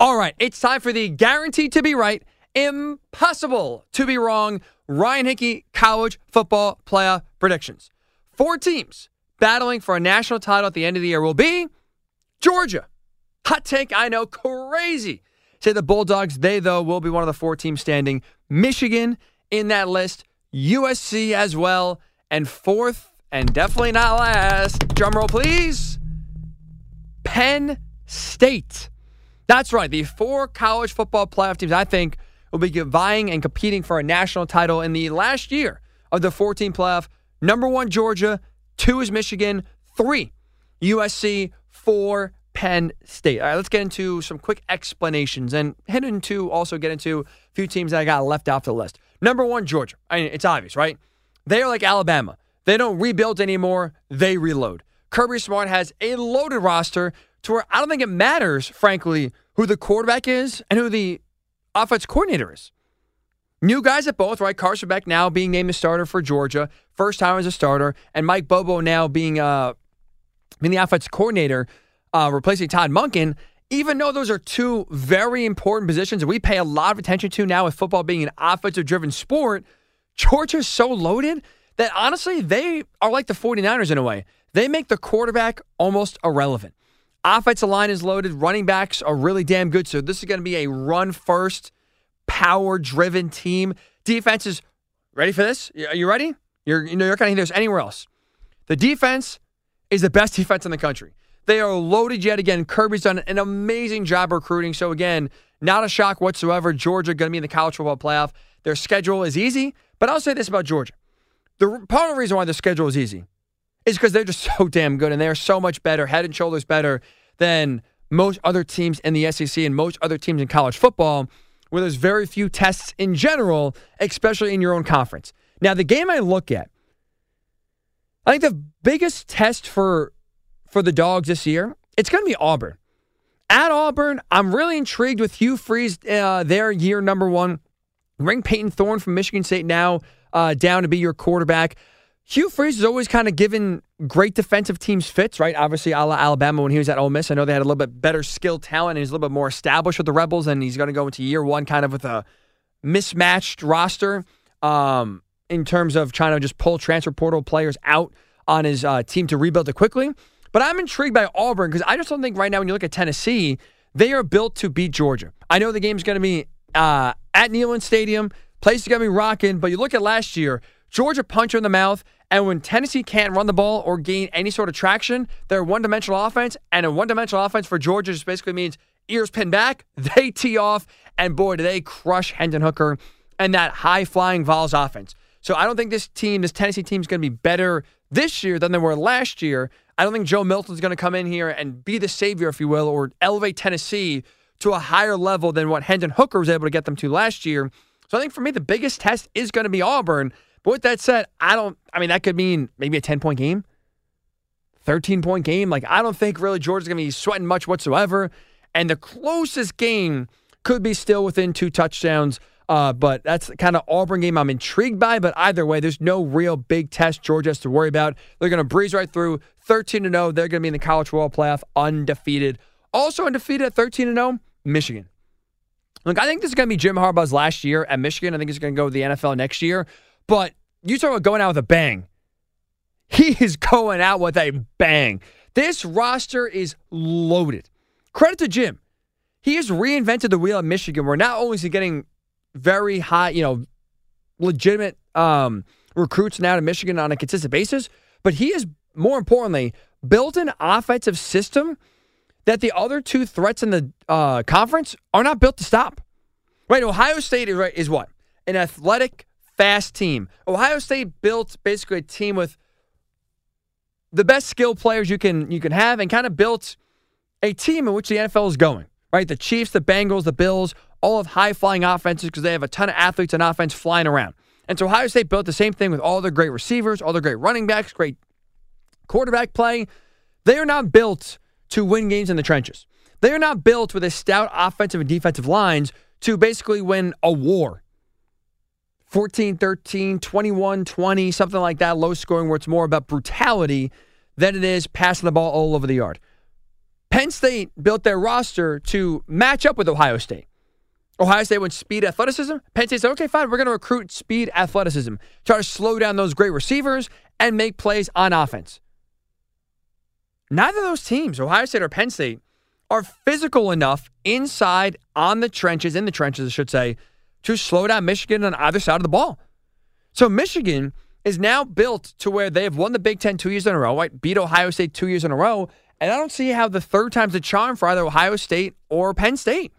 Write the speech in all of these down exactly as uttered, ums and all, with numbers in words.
All right, it's time for the guaranteed to be right, impossible to be wrong, Ryan Hickey College Football Playoff predictions. Four teams battling for a national title at the end of the year will be Georgia. Hot take, I know, crazy. Say the Bulldogs, they, though, will be one of the four teams standing. Michigan in that list, U S C as well, and fourth, and definitely not last, drumroll please, Penn State. That's right. The four college football playoff teams, I think, will be vying and competing for a national title in the last year of the four-team playoff. Number one, Georgia. Two is Michigan. Three, U S C. Four, Penn State. All right, let's get into some quick explanations. And Hendon two also get into a few teams that I got left off the list. Number one, Georgia. I mean, it's obvious, right? They are like Alabama. They don't rebuild anymore. They reload. Kirby Smart has a loaded roster to where I don't think it matters, frankly, who the quarterback is and who the offense coordinator is. New guys at both, right? Carson Beck now being named a starter for Georgia, first time as a starter, and Mike Bobo now being uh, being the offense coordinator, uh, replacing Todd Monken, even though those are two very important positions that we pay a lot of attention to now with football being an offensive-driven sport, Georgia's so loaded that, honestly, they are like the 49ers in a way. They make the quarterback almost irrelevant. Offensive line is loaded. Running backs are really damn good. So this is going to be a run-first, power-driven team. Defense is ready for this. Are you ready? You're, you know, you're not going to hear this anywhere else. The defense is the best defense in the country. They are loaded yet again. Kirby's done an amazing job recruiting. So, again, not a shock whatsoever. Georgia going to be in the college football playoff. Their schedule is easy. But I'll say this about Georgia. The part of the reason why the schedule is easy is because they're just so damn good, and they're so much better, head and shoulders better than most other teams in the S E C and most other teams in college football, where there's very few tests in general, especially in your own conference. Now, the game I look at, I think the biggest test for for the Dogs this year, it's going to be Auburn. At Auburn, I'm really intrigued with Hugh Freeze, uh, their year number one. Bring Peyton Thorne from Michigan State now uh, down to be your quarterback. Hugh Freeze has always kind of given great defensive teams fits, right? Obviously, a la Alabama when he was at Ole Miss. I know they had a little bit better skill talent, and he's a little bit more established with the Rebels, and he's going to go into year one kind of with a mismatched roster um, in terms of trying to just pull transfer portal players out on his uh, team to rebuild it quickly. But I'm intrigued by Auburn because I just don't think right now when you look at Tennessee, they are built to beat Georgia. I know the game's going to be uh, at Neyland Stadium. Place is going to be rocking, but you look at last year, Georgia punched her in the mouth, and when Tennessee can't run the ball or gain any sort of traction, they're one-dimensional offense, and a one-dimensional offense for Georgia just basically means ears pinned back, they tee off, and boy, do they crush Hendon Hooker and that high-flying Vols offense. So I don't think this team, this Tennessee team is going to be better this year than they were last year. I don't think Joe Milton's going to come in here and be the savior, if you will, or elevate Tennessee to a higher level than what Hendon Hooker was able to get them to last year. So I think for me, the biggest test is going to be Auburn. But with that said, I don't, I mean, that could mean maybe a ten-point game, thirteen-point game. Like, I don't think really Georgia's going to be sweating much whatsoever. And the closest game could be still within two touchdowns. Uh, but that's the kind of Auburn game I'm intrigued by. But either way, there's no real big test Georgia has to worry about. They're going to breeze right through thirteen to nothing. They're going to be in the college football playoff undefeated. Also undefeated at thirteen and oh, Michigan. Look, I think this is going to be Jim Harbaugh's last year at Michigan. I think he's going to go to the N F L next year. But you talk about going out with a bang. He is going out with a bang. This roster is loaded. Credit to Jim. He has reinvented the wheel at Michigan, where not only is he getting very high, you know, legitimate um, recruits now to Michigan on a consistent basis, but he has, more importantly, built an offensive system that the other two threats in the uh, conference are not built to stop. Right, Ohio State is, right, is what? An athletic fast team. Ohio State built basically a team with the best skill players you can you can have and kind of built a team in which the N F L is going, right? The Chiefs, the Bengals, the Bills, all have high-flying offenses because they have a ton of athletes on offense flying around. And so Ohio State built the same thing with all their great receivers, all their great running backs, great quarterback play. They are not built to win games in the trenches. They are not built with a stout offensive and defensive lines to basically win a war. fourteen thirteen, twenty-one twenty, something like that, low scoring where it's more about brutality than it is passing the ball all over the yard. Penn State built their roster to match up with Ohio State. Ohio State went speed athleticism. Penn State said, okay, fine, we're going to recruit speed athleticism. Try to slow down those great receivers and make plays on offense. Neither of those teams, Ohio State or Penn State, are physical enough inside on the trenches, in the trenches, I should say, to slow down Michigan on either side of the ball. So Michigan is now built to where they have won the Big Ten two years in a row, right? Beat Ohio State two years in a row, and I don't see how the third time's the charm for either Ohio State or Penn State.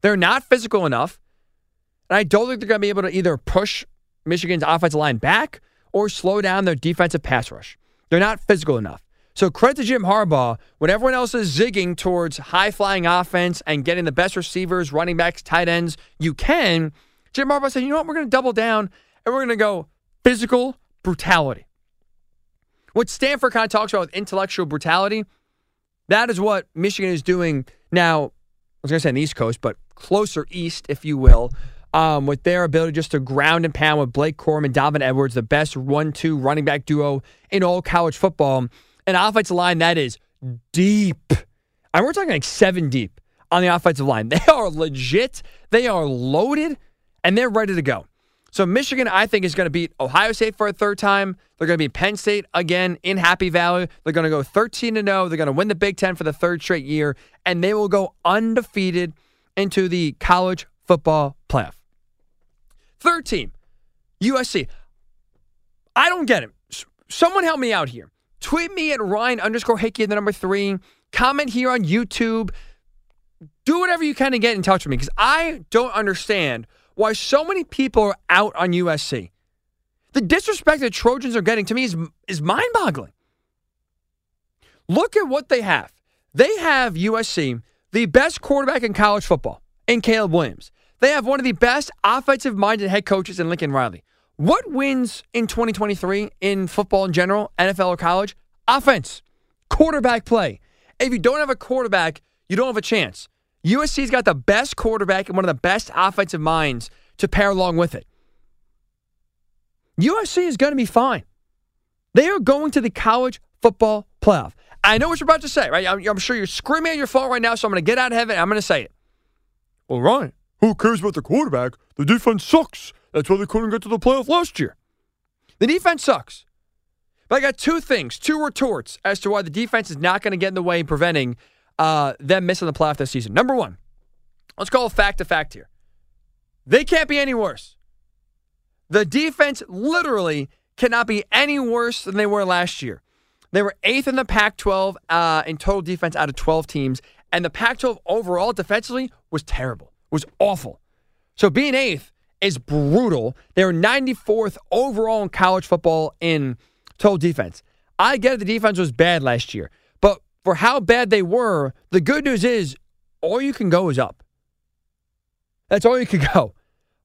They're not physical enough, and I don't think they're going to be able to either push Michigan's offensive line back or slow down their defensive pass rush. They're not physical enough. So credit to Jim Harbaugh. When everyone else is zigging towards high-flying offense and getting the best receivers, running backs, tight ends you can, Jim Harbaugh said, you know what, we're going to double down, and we're going to go physical brutality. What Stanford kind of talks about with intellectual brutality, that is what Michigan is doing now. I was going to say on the East Coast, but closer east, if you will, um, with their ability just to ground and pound with Blake Corum and Davin Edwards, the best one two running back duo in all college football. An offensive line that is deep. And we're talking like seven deep on the offensive line. They are legit. They are loaded, and they're ready to go. So Michigan, I think, is going to beat Ohio State for a third time. They're going to beat Penn State again in Happy Valley. They're going to go thirteen to nothing. They're going to win the Big Ten for the third straight year, and they will go undefeated into the college football playoff. Third team, U S C. I don't get it. Someone help me out here. Tweet me at Ryan underscore Hickey in the number three. Comment here on YouTube. Do whatever you can to get in touch with me, because I don't understand why so many people are out on U S C. The disrespect the Trojans are getting, to me, is, is mind-boggling. Look at what they have. They have U S C, the best quarterback in college football, in Caleb Williams. They have one of the best offensive-minded head coaches in Lincoln Riley. What wins in twenty twenty-three in football in general, N F L or college? Offense. Quarterback play. If you don't have a quarterback, you don't have a chance. U S C's got the best quarterback and one of the best offensive minds to pair along with it. U S C is going to be fine. They are going to the college football playoff. I know what you're about to say, right? I'm, I'm sure you're screaming at your phone right now, so I'm going to get out of heaven and I'm going to say it. Well, Ryan, who cares about the quarterback? The defense sucks. That's why they couldn't get to the playoff last year. The defense sucks. But I got two things, two retorts as to why the defense is not going to get in the way in preventing Uh, them missing the playoff this season. Number one, let's call a fact a fact here. They can't be any worse. The defense literally cannot be any worse than they were last year. They were eighth in the Pac twelve uh, in total defense out of twelve teams, and the Pac twelve overall defensively was terrible, was awful. So being eighth is brutal. They were ninety-fourth overall in college football in total defense. I get it, the defense was bad last year. For how bad they were, the good news is all you can go is up. That's all you can go.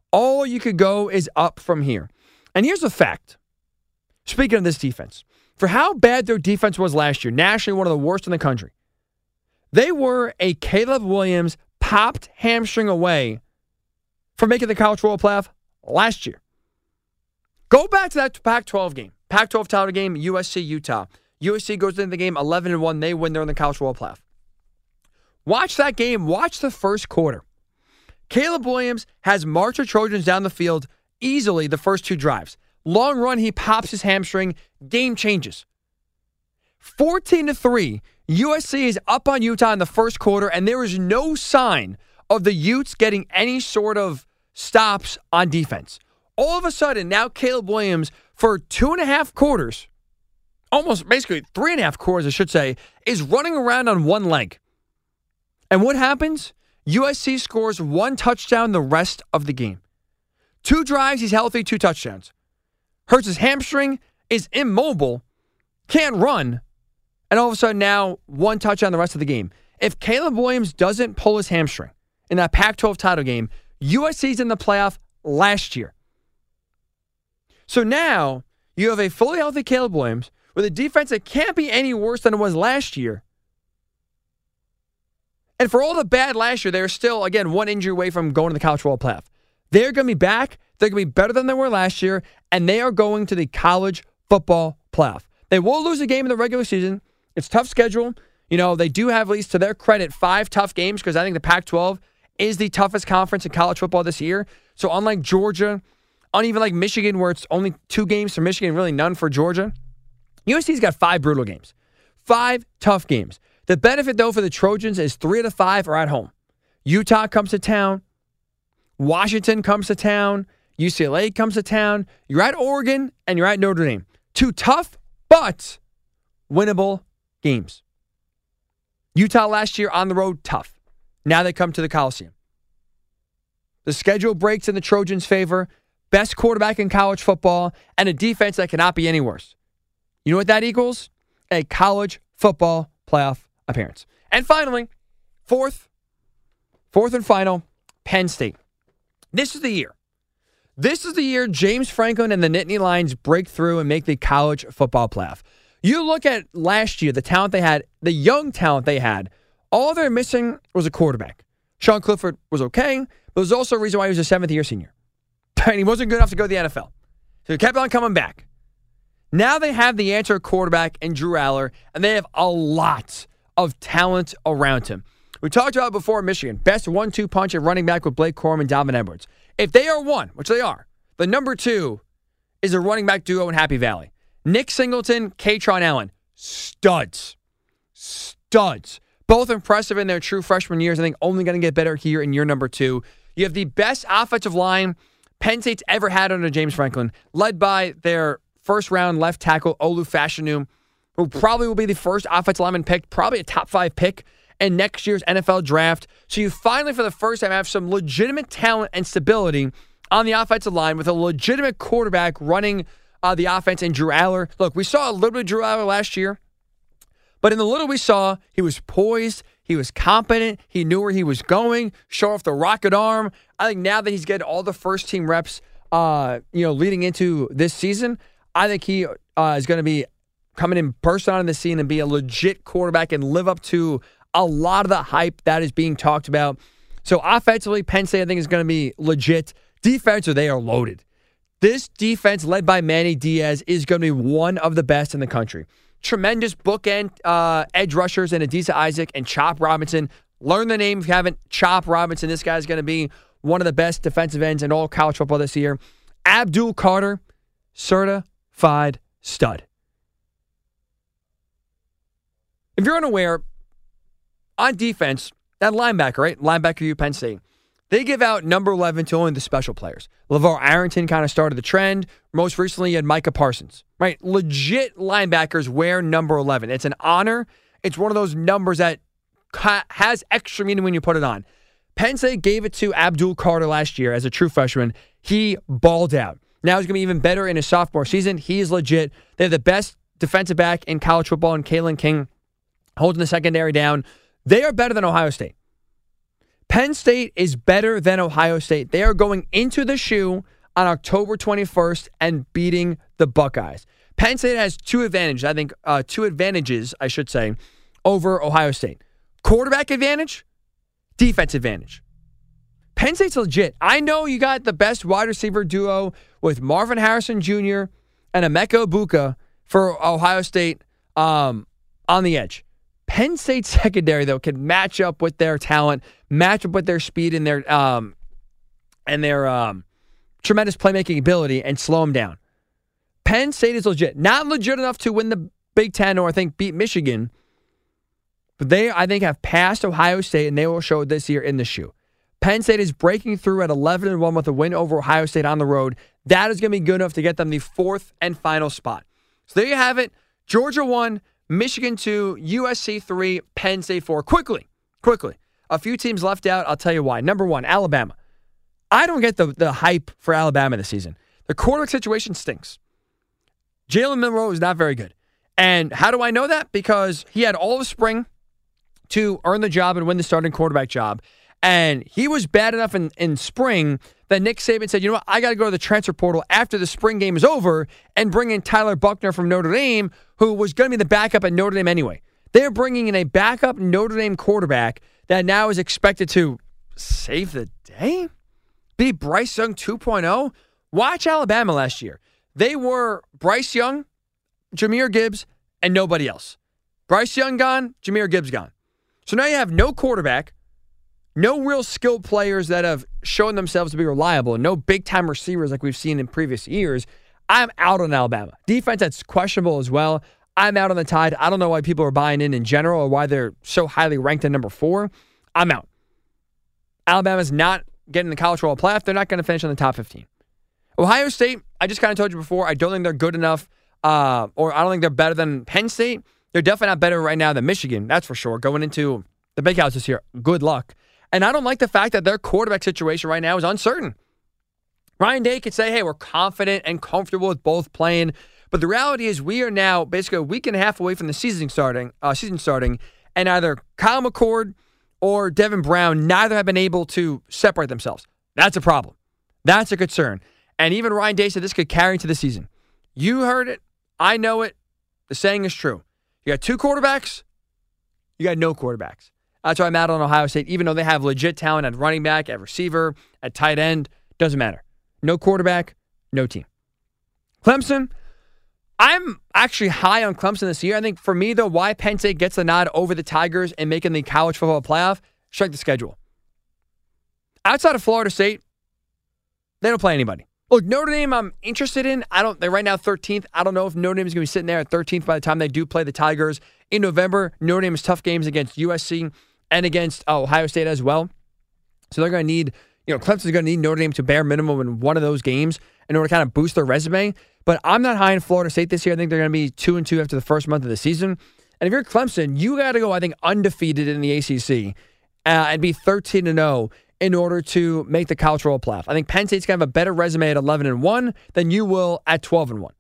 All you can go is up from here. And here's a fact. Speaking of this defense, for how bad their defense was last year, nationally one of the worst in the country, they were a Caleb Williams popped hamstring away from making the College Football Playoff last year. Go back to that Pac twelve game, Pac twelve title game, U S C Utah. U S C goes into the game eleven and one. They win. They're in the College Football Playoff. Watch that game. Watch the first quarter. Caleb Williams has marched the Trojans down the field easily the first two drives. Long run, he pops his hamstring. Game changes. fourteen to three, U S C is up on Utah in the first quarter, and there is no sign of the Utes getting any sort of stops on defense. All of a sudden, now Caleb Williams, for two and a half quarters, almost basically three and a half quarters, I should say, is running around on one leg. And what happens? U S C scores one touchdown the rest of the game. Two drives, he's healthy, two touchdowns. Hurts his hamstring, is immobile, can't run, and all of a sudden now one touchdown the rest of the game. If Caleb Williams doesn't pull his hamstring in that Pac twelve title game, U S C's in the playoff last year. So now you have a fully healthy Caleb Williams, with a defense that can't be any worse than it was last year. And for all the bad last year, they're still, again, one injury away from going to the College Football Playoff. They're going to be back. They're going to be better than they were last year. And they are going to the College Football Playoff. They will lose a game in the regular season. It's a tough schedule. You know, they do have, at least to their credit, five tough games, because I think the Pac twelve is the toughest conference in college football this year. So unlike Georgia, uneven like Michigan, where it's only two games for Michigan, really none for Georgia, U S C's got five brutal games, five tough games. The benefit, though, for the Trojans is three out of five are at home. Utah comes to town. Washington comes to town. U C L A comes to town. You're at Oregon, and you're at Notre Dame. Two tough, but winnable games. Utah last year on the road, tough. Now they come to the Coliseum. The schedule breaks in the Trojans' favor. Best quarterback in college football, and a defense that cannot be any worse. You know what that equals? A college football playoff appearance. And finally, fourth, fourth and final, Penn State. This is the year. This is the year James Franklin and the Nittany Lions break through and make the college football playoff. You look at last year, the talent they had, the young talent they had, all they're missing was a quarterback. Sean Clifford was okay, but there's also a reason why he was a seventh-year senior. And he wasn't good enough to go to the N F L. So he kept on coming back. Now they have the answer quarterback in Drew Aller, and they have a lot of talent around him. We talked about before Michigan, best one two punch at running back with Blake Corum and Davin Edwards. If they are one, which they are, the number two is a running back duo in Happy Valley. Nick Singleton, Kaytron Allen, studs. Studs. Both impressive in their true freshman years. I think only going to get better here in year number two. You have the best offensive line Penn State's ever had under James Franklin, led by their first-round left tackle, Olu Fashanu, who probably will be the first offensive lineman picked, probably a top-five pick in next year's N F L draft. So you finally, for the first time, have some legitimate talent and stability on the offensive line with a legitimate quarterback running uh, the offense in Drew Aller. Look, we saw a little bit of Drew Aller last year, but in the little we saw, he was poised, he was competent, he knew where he was going, showed off the rocket arm. I think now that he's getting all the first-team reps uh, you know, leading into this season, I think he uh, is going to be coming in, burst on the scene, and be a legit quarterback and live up to a lot of the hype that is being talked about. So offensively, Penn State, I think, is going to be legit. Defensively, they are loaded. This defense led by Manny Diaz is going to be one of the best in the country. Tremendous bookend uh, edge rushers in Adisa Isaac and Chop Robinson. Learn the name if you haven't. Chop Robinson. This guy is going to be one of the best defensive ends in all college football this year. Abdul Carter, certified stud. If you're unaware, on defense, that linebacker, right? Linebacker U Penn State. They give out number eleven to only the special players. LaVar Arrington kind of started the trend. Most recently, you had Micah Parsons, right? Legit linebackers wear number eleven. It's an honor. It's one of those numbers that has extra meaning when you put it on. Penn State gave it to Abdul Carter last year as a true freshman. He balled out. Now he's going to be even better in his sophomore season. He is legit. They have the best defensive back in college football in Kalen King, holding the secondary down. They are better than Ohio State. Penn State is better than Ohio State. They are going into the shoe on October twenty-first and beating the Buckeyes. Penn State has two advantages, I think, uh, two advantages, I should say, over Ohio State. Quarterback advantage, defense advantage. Penn State's legit. I know you got the best wide receiver duo with Marvin Harrison Junior and Emeka Obuka for Ohio State um, on the edge. Penn State's secondary, though, can match up with their talent, match up with their speed and their um, and their um, tremendous playmaking ability and slow them down. Penn State is legit. Not legit enough to win the Big Ten or, I think, beat Michigan, but they, I think, have passed Ohio State, and they will show this year in the shoe. Penn State is breaking through at eleven and one with a win over Ohio State on the road. That is going to be good enough to get them the fourth and final spot. So there you have it. Georgia one, Michigan two, U S C three, Penn State four. Quickly, quickly. A few teams left out. I'll tell you why. Number one, Alabama. I don't get the, the hype for Alabama this season. The quarterback situation stinks. Jalen Milroe is not very good. And how do I know that? Because he had all of spring to earn the job and win the starting quarterback job. And he was bad enough in, in spring that Nick Saban said, you know what, I got to go to the transfer portal after the spring game is over and bring in Tyler Buckner from Notre Dame, who was going to be the backup at Notre Dame anyway. They're bringing in a backup Notre Dame quarterback that now is expected to save the day? Be Bryce Young two point oh? Watch Alabama last year. They were Bryce Young, Jameer Gibbs, and nobody else. Bryce Young gone, Jameer Gibbs gone. So now you have no quarterback, no real skilled players that have shown themselves to be reliable, and no big-time receivers like we've seen in previous years. I'm out on Alabama. Defense that's questionable as well. I'm out on the Tide. I don't know why people are buying in in general or why they're so highly ranked at number four. I'm out. Alabama's not getting the College Football Playoff. They're not going to finish in the top fifteen. Ohio State, I just kind of told you before, I don't think they're good enough, uh, or I don't think they're better than Penn State. They're definitely not better right now than Michigan, that's for sure. Going into the Big House this year, good luck. And I don't like the fact that their quarterback situation right now is uncertain. Ryan Day could say, hey, we're confident and comfortable with both playing. But the reality is we are now basically a week and a half away from the season starting, uh, season starting, and either Kyle McCord or Devin Brown, neither have been able to separate themselves. That's a problem. That's a concern. And even Ryan Day said this could carry into the season. You heard it. I know it. The saying is true. You got two quarterbacks. You got no quarterbacks. That's why I'm out on Ohio State, even though they have legit talent at running back, at receiver, at tight end. Doesn't matter. No quarterback, no team. Clemson, I'm actually high on Clemson this year. I think for me, though, why Penn State gets the nod over the Tigers and making the College Football Playoff, strength of schedule. Outside of Florida State, they don't play anybody. Look, Notre Dame I'm interested in. I don't. They're right now thirteenth. I don't know if Notre Dame is going to be sitting there at thirteenth by the time they do play the Tigers. In November, Notre Dame has tough games against U S C and against uh, Ohio State as well. So they're going to need... You know, Clemson's going to need Notre Dame to bare minimum in one of those games in order to kind of boost their resume. But I'm not high in Florida State this year. I think they're going to be two and two after the first month of the season. And if you're Clemson, you got to go, I think, undefeated in the A C C uh, and be thirteen and oh in order to make the College Football Playoff. I think Penn State's going to have a better resume at eleven and one than you will at twelve and one.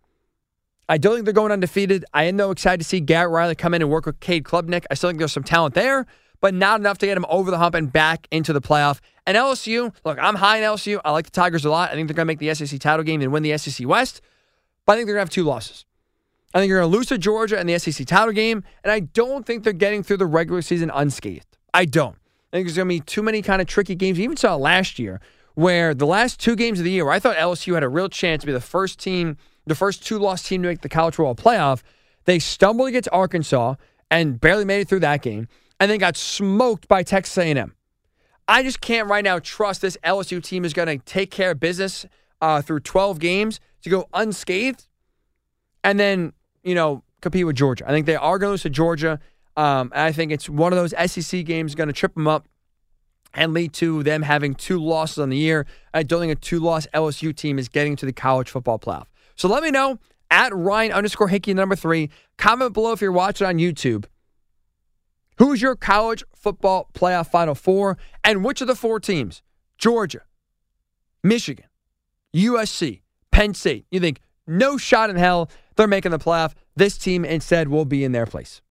I don't think they're going undefeated. I am, though, excited to see Garrett Riley come in and work with Cade Klubnik. I still think there's some talent there, but not enough to get them over the hump and back into the playoff. And L S U, look, I'm high in L S U. I like the Tigers a lot. I think they're going to make the S E C title game and win the S E C West. But I think they're going to have two losses. I think you're going to lose to Georgia in the S E C title game. And I don't think they're getting through the regular season unscathed. I don't. I think there's going to be too many kind of tricky games. You even saw last year where the last two games of the year where I thought L S U had a real chance to be the first team, the first two-loss team to make the College Football Playoff. They stumbled against Arkansas and barely made it through that game. And then got smoked by Texas A and M. I just can't right now trust this L S U team is going to take care of business uh, through twelve games to go unscathed and then, you know, compete with Georgia. I think they are going to lose to Georgia. Um, and I think it's one of those S E C games going to trip them up and lead to them having two losses on the year. I don't think a two-loss L S U team is getting to the College Football Playoff. So let me know, at Ryan underscore Hickey number three. Comment below if you're watching on YouTube. Who's your College Football Playoff Final Four? And which of the four teams, Georgia, Michigan, U S C, Penn State, you think no shot in hell they're making the playoff? This team instead will be in their place.